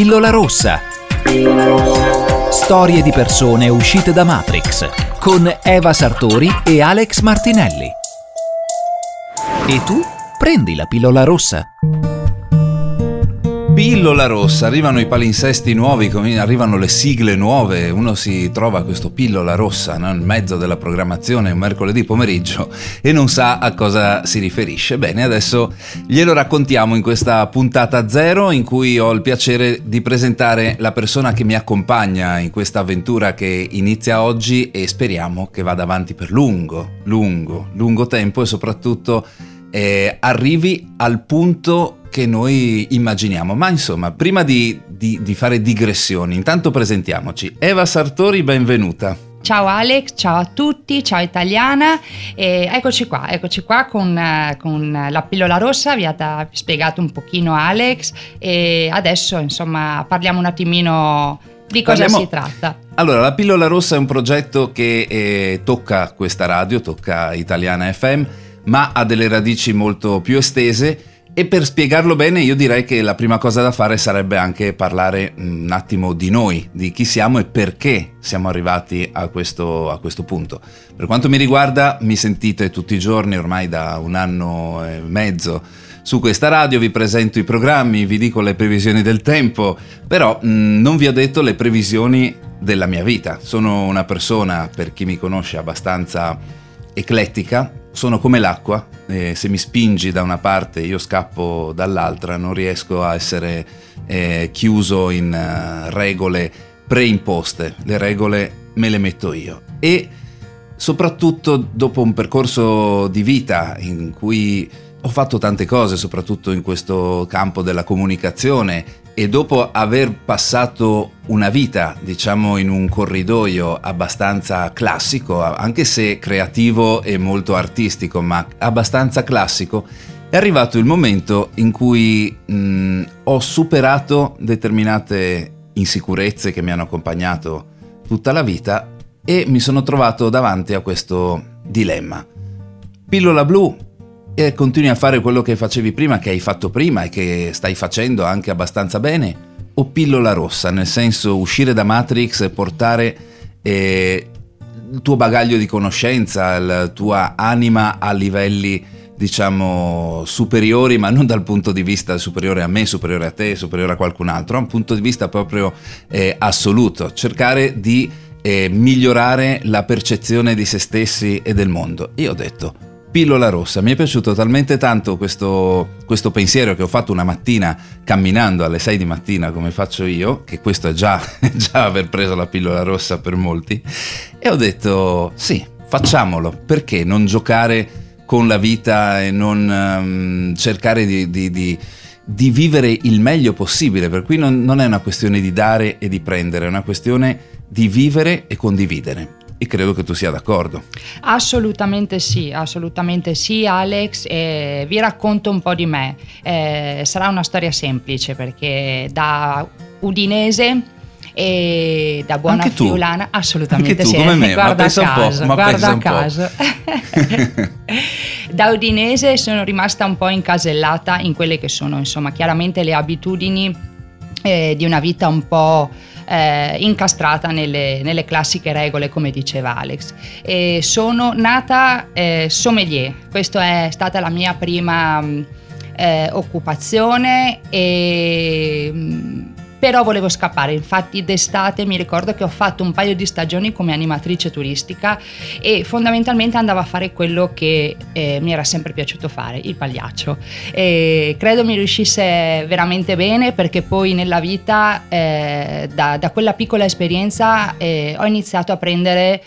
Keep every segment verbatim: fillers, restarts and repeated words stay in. Pillola Rossa. Storie di persone uscite da Matrix con Eva Sartori e Alex Martinelli. E tu prendi la pillola rossa. Pillola rossa, arrivano i palinsesti nuovi, arrivano le sigle nuove, uno si trova questo pillola rossa nel mezzo della programmazione un mercoledì pomeriggio e non sa a cosa si riferisce. Bene, adesso glielo raccontiamo in questa puntata zero in cui ho il piacere di presentare la persona che mi accompagna in questa avventura che inizia oggi e speriamo che vada avanti per lungo, lungo, lungo tempo e soprattutto eh, arrivi al punto che noi immaginiamo. Ma insomma, prima di, di, di fare digressioni, intanto presentiamoci. Eva Sartori, benvenuta. Ciao Alex, ciao a tutti, ciao Italiana. E eccoci qua, eccoci qua con, con la pillola rossa, vi ha spiegato un pochino Alex e adesso insomma parliamo un attimino di cosa parliamo... si tratta. Allora, la pillola rossa è un progetto che eh, tocca questa radio, tocca Italiana F M, ma ha delle radici molto più estese. E per spiegarlo bene io direi che la prima cosa da fare sarebbe anche parlare un attimo di noi, di chi siamo e perché siamo arrivati a questo, a questo punto. Per quanto mi riguarda, mi sentite tutti i giorni ormai da un anno e mezzo su questa radio, vi presento i programmi, vi dico le previsioni del tempo, però mh, non vi ho detto le previsioni della mia vita. Sono una persona, per chi mi conosce, abbastanza eclettica. Sono come l'acqua, eh, se mi spingi da una parte io scappo dall'altra, non riesco a essere eh, chiuso in uh, regole preimposte, le regole me le metto io. E soprattutto dopo un percorso di vita in cui ho fatto tante cose, soprattutto in questo campo della comunicazione, e dopo aver passato una vita, diciamo, in un corridoio abbastanza classico, anche se creativo e molto artistico, ma abbastanza classico, è arrivato il momento in cui mh, ho superato determinate insicurezze che mi hanno accompagnato tutta la vita e mi sono trovato davanti a questo dilemma. Pillola blu, e continui a fare quello che facevi prima, che hai fatto prima e che stai facendo anche abbastanza bene, o pillola rossa, nel senso uscire da Matrix e portare eh, il tuo bagaglio di conoscenza, la tua anima a livelli, diciamo, superiori, ma non dal punto di vista superiore a me, superiore a te, superiore a qualcun altro, a un punto di vista proprio eh, assoluto, cercare di eh, migliorare la percezione di se stessi e del mondo. Io ho detto... pillola rossa, mi è piaciuto talmente tanto questo, questo pensiero che ho fatto una mattina camminando alle sei di mattina, come faccio io, che questo è già, già aver preso la pillola rossa per molti, e ho detto sì, facciamolo, perché non giocare con la vita e non um, cercare di, di, di, di vivere il meglio possibile, per cui non, non è una questione di dare e di prendere, è una questione di vivere e condividere. E credo che tu sia d'accordo. Assolutamente sì, assolutamente sì Alex, eh, vi racconto un po' di me, eh, sarà una storia semplice perché da udinese e da buona anche friulana, tu. Assolutamente anche tu, sì, come me, guarda, ma pensa a caso, un po', guarda a caso. Da udinese sono rimasta un po' incasellata in quelle che sono, insomma, chiaramente le abitudini eh, di una vita un po' Eh, incastrata nelle, nelle classiche regole, come diceva Alex. E sono nata eh, sommelier, questa è stata la mia prima eh, occupazione, e, però volevo scappare, infatti d'estate mi ricordo che ho fatto un paio di stagioni come animatrice turistica e fondamentalmente andavo a fare quello che eh, mi era sempre piaciuto fare, il pagliaccio, e credo mi riuscisse veramente bene perché poi nella vita eh, da, da quella piccola esperienza eh, ho iniziato a prendere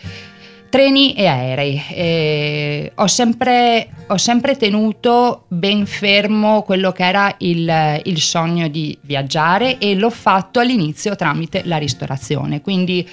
treni e aerei, eh, ho, sempre, ho sempre tenuto ben fermo quello che era il, il sogno di viaggiare e l'ho fatto all'inizio tramite la ristorazione, quindi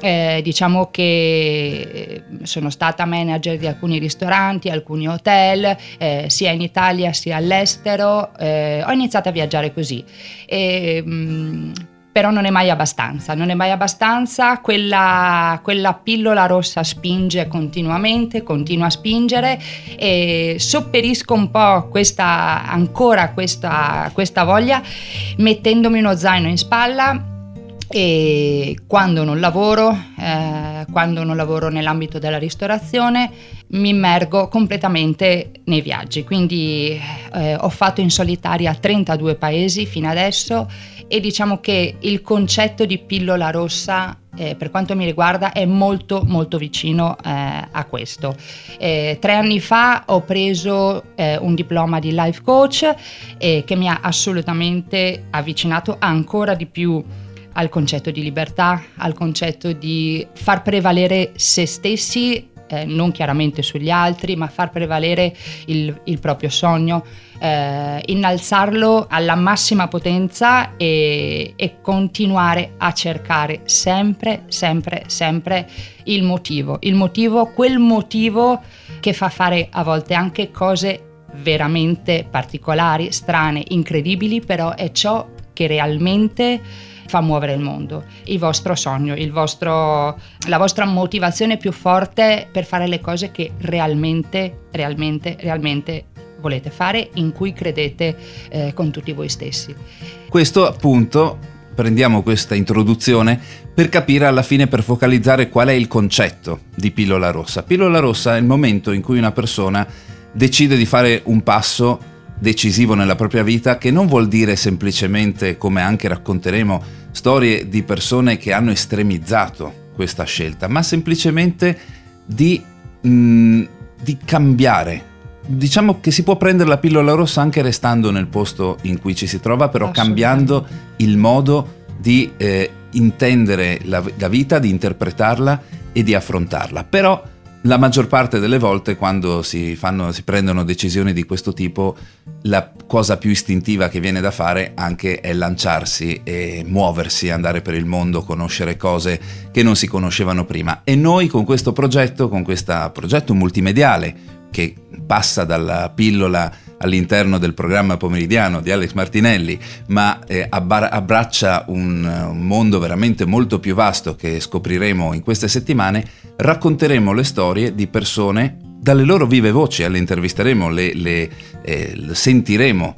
eh, diciamo che sono stata manager di alcuni ristoranti, alcuni hotel, eh, sia in Italia sia all'estero, eh, ho iniziato a viaggiare così e, mh, però non è mai abbastanza, non è mai abbastanza, quella, quella pillola rossa spinge continuamente, continua a spingere, e sopperisco un po' questa, ancora questa, questa voglia mettendomi uno zaino in spalla. E quando non lavoro, eh, quando non lavoro nell'ambito della ristorazione, mi immergo completamente nei viaggi, quindi eh, ho fatto in solitaria trentadue paesi fino adesso, e diciamo che il concetto di pillola rossa eh, per quanto mi riguarda è molto molto vicino eh, a questo. Eh, tre anni fa ho preso eh, un diploma di life coach eh, che mi ha assolutamente avvicinato ancora di più al concetto di libertà, al concetto di far prevalere se stessi, eh, non chiaramente sugli altri, ma far prevalere il, il proprio sogno, eh, innalzarlo alla massima potenza e, e continuare a cercare sempre, sempre, sempre il motivo, il motivo, quel motivo che fa fare a volte anche cose veramente particolari, strane, incredibili, però è ciò che realmente fa muovere il mondo, il vostro sogno, il vostro, la vostra motivazione più forte per fare le cose che realmente, realmente, realmente volete fare, in cui credete eh, con tutti voi stessi. Questo appunto, prendiamo questa introduzione per capire alla fine, per focalizzare qual è il concetto di pillola rossa. Pillola rossa è il momento in cui una persona decide di fare un passo decisivo nella propria vita, che non vuol dire semplicemente, come anche racconteremo, storie di persone che hanno estremizzato questa scelta, ma semplicemente di, mh, di cambiare. Diciamo che si può prendere la pillola rossa anche restando nel posto in cui ci si trova, però cambiando il modo di eh, intendere la, la vita, di interpretarla e di affrontarla. Però la maggior parte delle volte, quando si fanno, si prendono decisioni di questo tipo, la cosa più istintiva che viene da fare anche è lanciarsi e muoversi, andare per il mondo, conoscere cose che non si conoscevano prima. E noi con questo progetto, con questo progetto multimediale che passa dalla pillola all'interno del programma pomeridiano di Alex Martinelli, ma eh, abbraccia un, un mondo veramente molto più vasto che scopriremo in queste settimane, racconteremo le storie di persone dalle loro vive voci, le intervisteremo, le, le, eh, le sentiremo.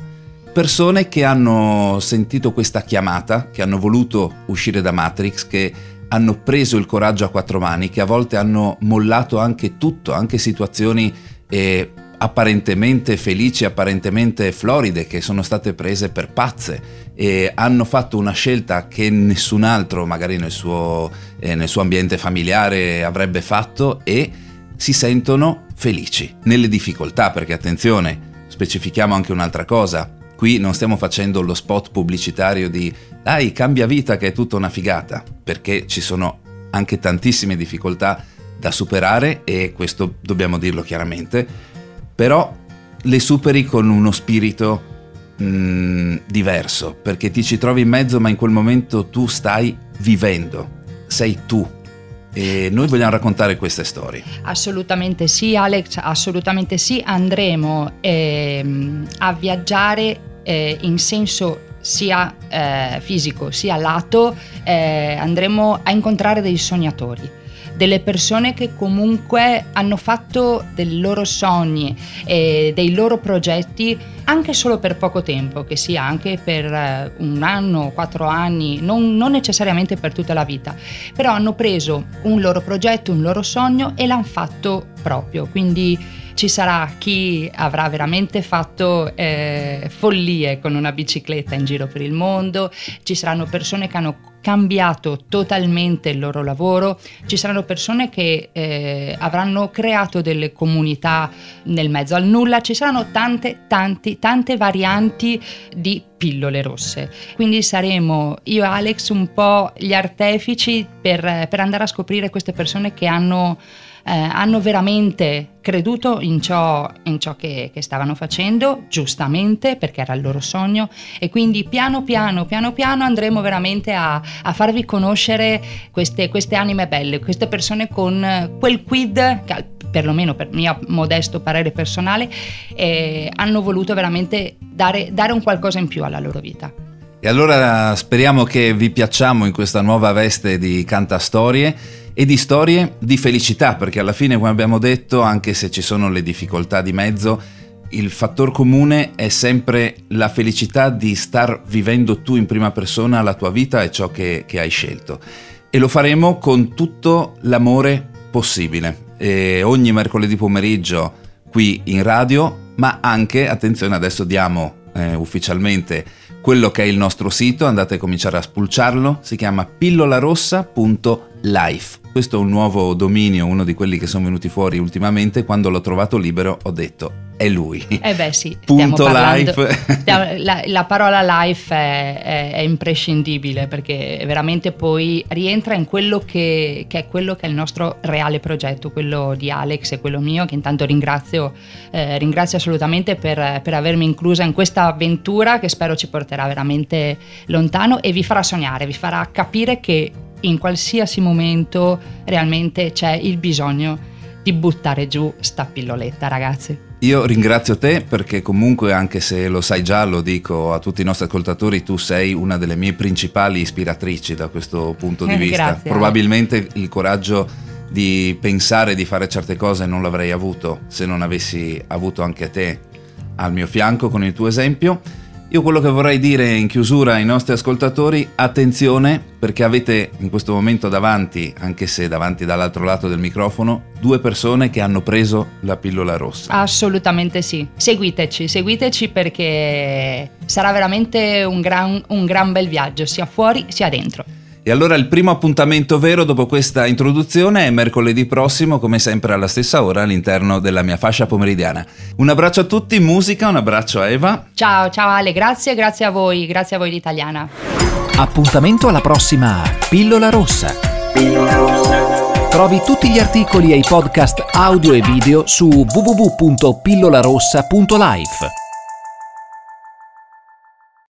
Persone che hanno sentito questa chiamata, che hanno voluto uscire da Matrix, che hanno preso il coraggio a quattro mani, che a volte hanno mollato anche tutto, anche situazioni eh, apparentemente felici, apparentemente floride, che sono state prese per pazze, e hanno fatto una scelta che nessun altro magari nel suo, eh, nel suo ambiente familiare avrebbe fatto, e si sentono felici nelle difficoltà, perché attenzione, specifichiamo anche un'altra cosa, qui non stiamo facendo lo spot pubblicitario di dai cambia vita che è tutta una figata, perché ci sono anche tantissime difficoltà da superare, e questo dobbiamo dirlo chiaramente, però le superi con uno spirito mh, diverso, perché ti ci trovi in mezzo, ma in quel momento tu stai vivendo, sei tu, e noi vogliamo raccontare queste storie. Assolutamente sì, Alex, assolutamente sì, andremo eh, a viaggiare eh, in senso sia eh, fisico sia lato, eh, andremo a incontrare dei sognatori, delle persone che comunque hanno fatto dei loro sogni e dei loro progetti anche solo per poco tempo, che sia anche per un anno, quattro anni, non, non necessariamente per tutta la vita, però hanno preso un loro progetto, un loro sogno e l'hanno fatto proprio, quindi ci sarà chi avrà veramente fatto eh, follie con una bicicletta in giro per il mondo, ci saranno persone che hanno cambiato totalmente il loro lavoro, ci saranno persone che eh, avranno creato delle comunità nel mezzo al nulla, ci saranno tante, tanti, tante varianti di pillole rosse, quindi saremo io e Alex un po' gli artefici per, per andare a scoprire queste persone che hanno Eh, hanno veramente creduto in ciò, in ciò che, che stavano facendo, giustamente, perché era il loro sogno, e quindi piano piano, piano piano andremo veramente a, a farvi conoscere queste, queste anime belle, queste persone con quel quid che, perlomeno per mio modesto parere personale, eh, hanno voluto veramente dare, dare un qualcosa in più alla loro vita. E allora speriamo che vi piacciamo in questa nuova veste di cantastorie e di storie di felicità, perché alla fine, come abbiamo detto, anche se ci sono le difficoltà di mezzo, il fattor comune è sempre la felicità di star vivendo tu in prima persona la tua vita e ciò che, che hai scelto. E lo faremo con tutto l'amore possibile, e ogni mercoledì pomeriggio qui in radio, ma anche, attenzione, adesso diamo eh, ufficialmente quello che è il nostro sito, andate a cominciare a spulciarlo, si chiama pillola rossa punto life. Questo è un nuovo dominio, uno di quelli che sono venuti fuori ultimamente. Quando l'ho trovato libero ho detto è lui. Eh beh sì, punto parlando, life. Stiamo, la, la parola life è, è, è imprescindibile, perché veramente poi rientra in quello che, che è quello che è il nostro reale progetto, quello di Alex e quello mio, che intanto ringrazio, eh, ringrazio assolutamente per, per avermi inclusa in questa avventura che spero ci porterà veramente lontano e vi farà sognare, vi farà capire che in qualsiasi momento realmente c'è il bisogno di buttare giù sta pilloletta, ragazzi. Io ringrazio te, perché comunque, anche se lo sai già, lo dico a tutti i nostri ascoltatori, tu sei una delle mie principali ispiratrici da questo punto di eh, vista. Grazie. Probabilmente il coraggio di pensare di fare certe cose non l'avrei avuto se non avessi avuto anche te al mio fianco con il tuo esempio. Io quello che vorrei dire in chiusura ai nostri ascoltatori: attenzione, perché avete in questo momento davanti, anche se davanti dall'altro lato del microfono, due persone che hanno preso la pillola rossa. Assolutamente sì, seguiteci, seguiteci perché sarà veramente un gran, un gran bel viaggio, sia fuori sia dentro. E allora il primo appuntamento vero dopo questa introduzione è mercoledì prossimo, come sempre alla stessa ora, all'interno della mia fascia pomeridiana. Un abbraccio a tutti, musica, un abbraccio a Eva. Ciao, ciao Ale, grazie, grazie a voi, grazie a voi l'Italiana. Appuntamento alla prossima Pillola Rossa. Pillola Rossa. Trovi tutti gli articoli e i podcast audio e video su w w w punto pillola rossa punto life.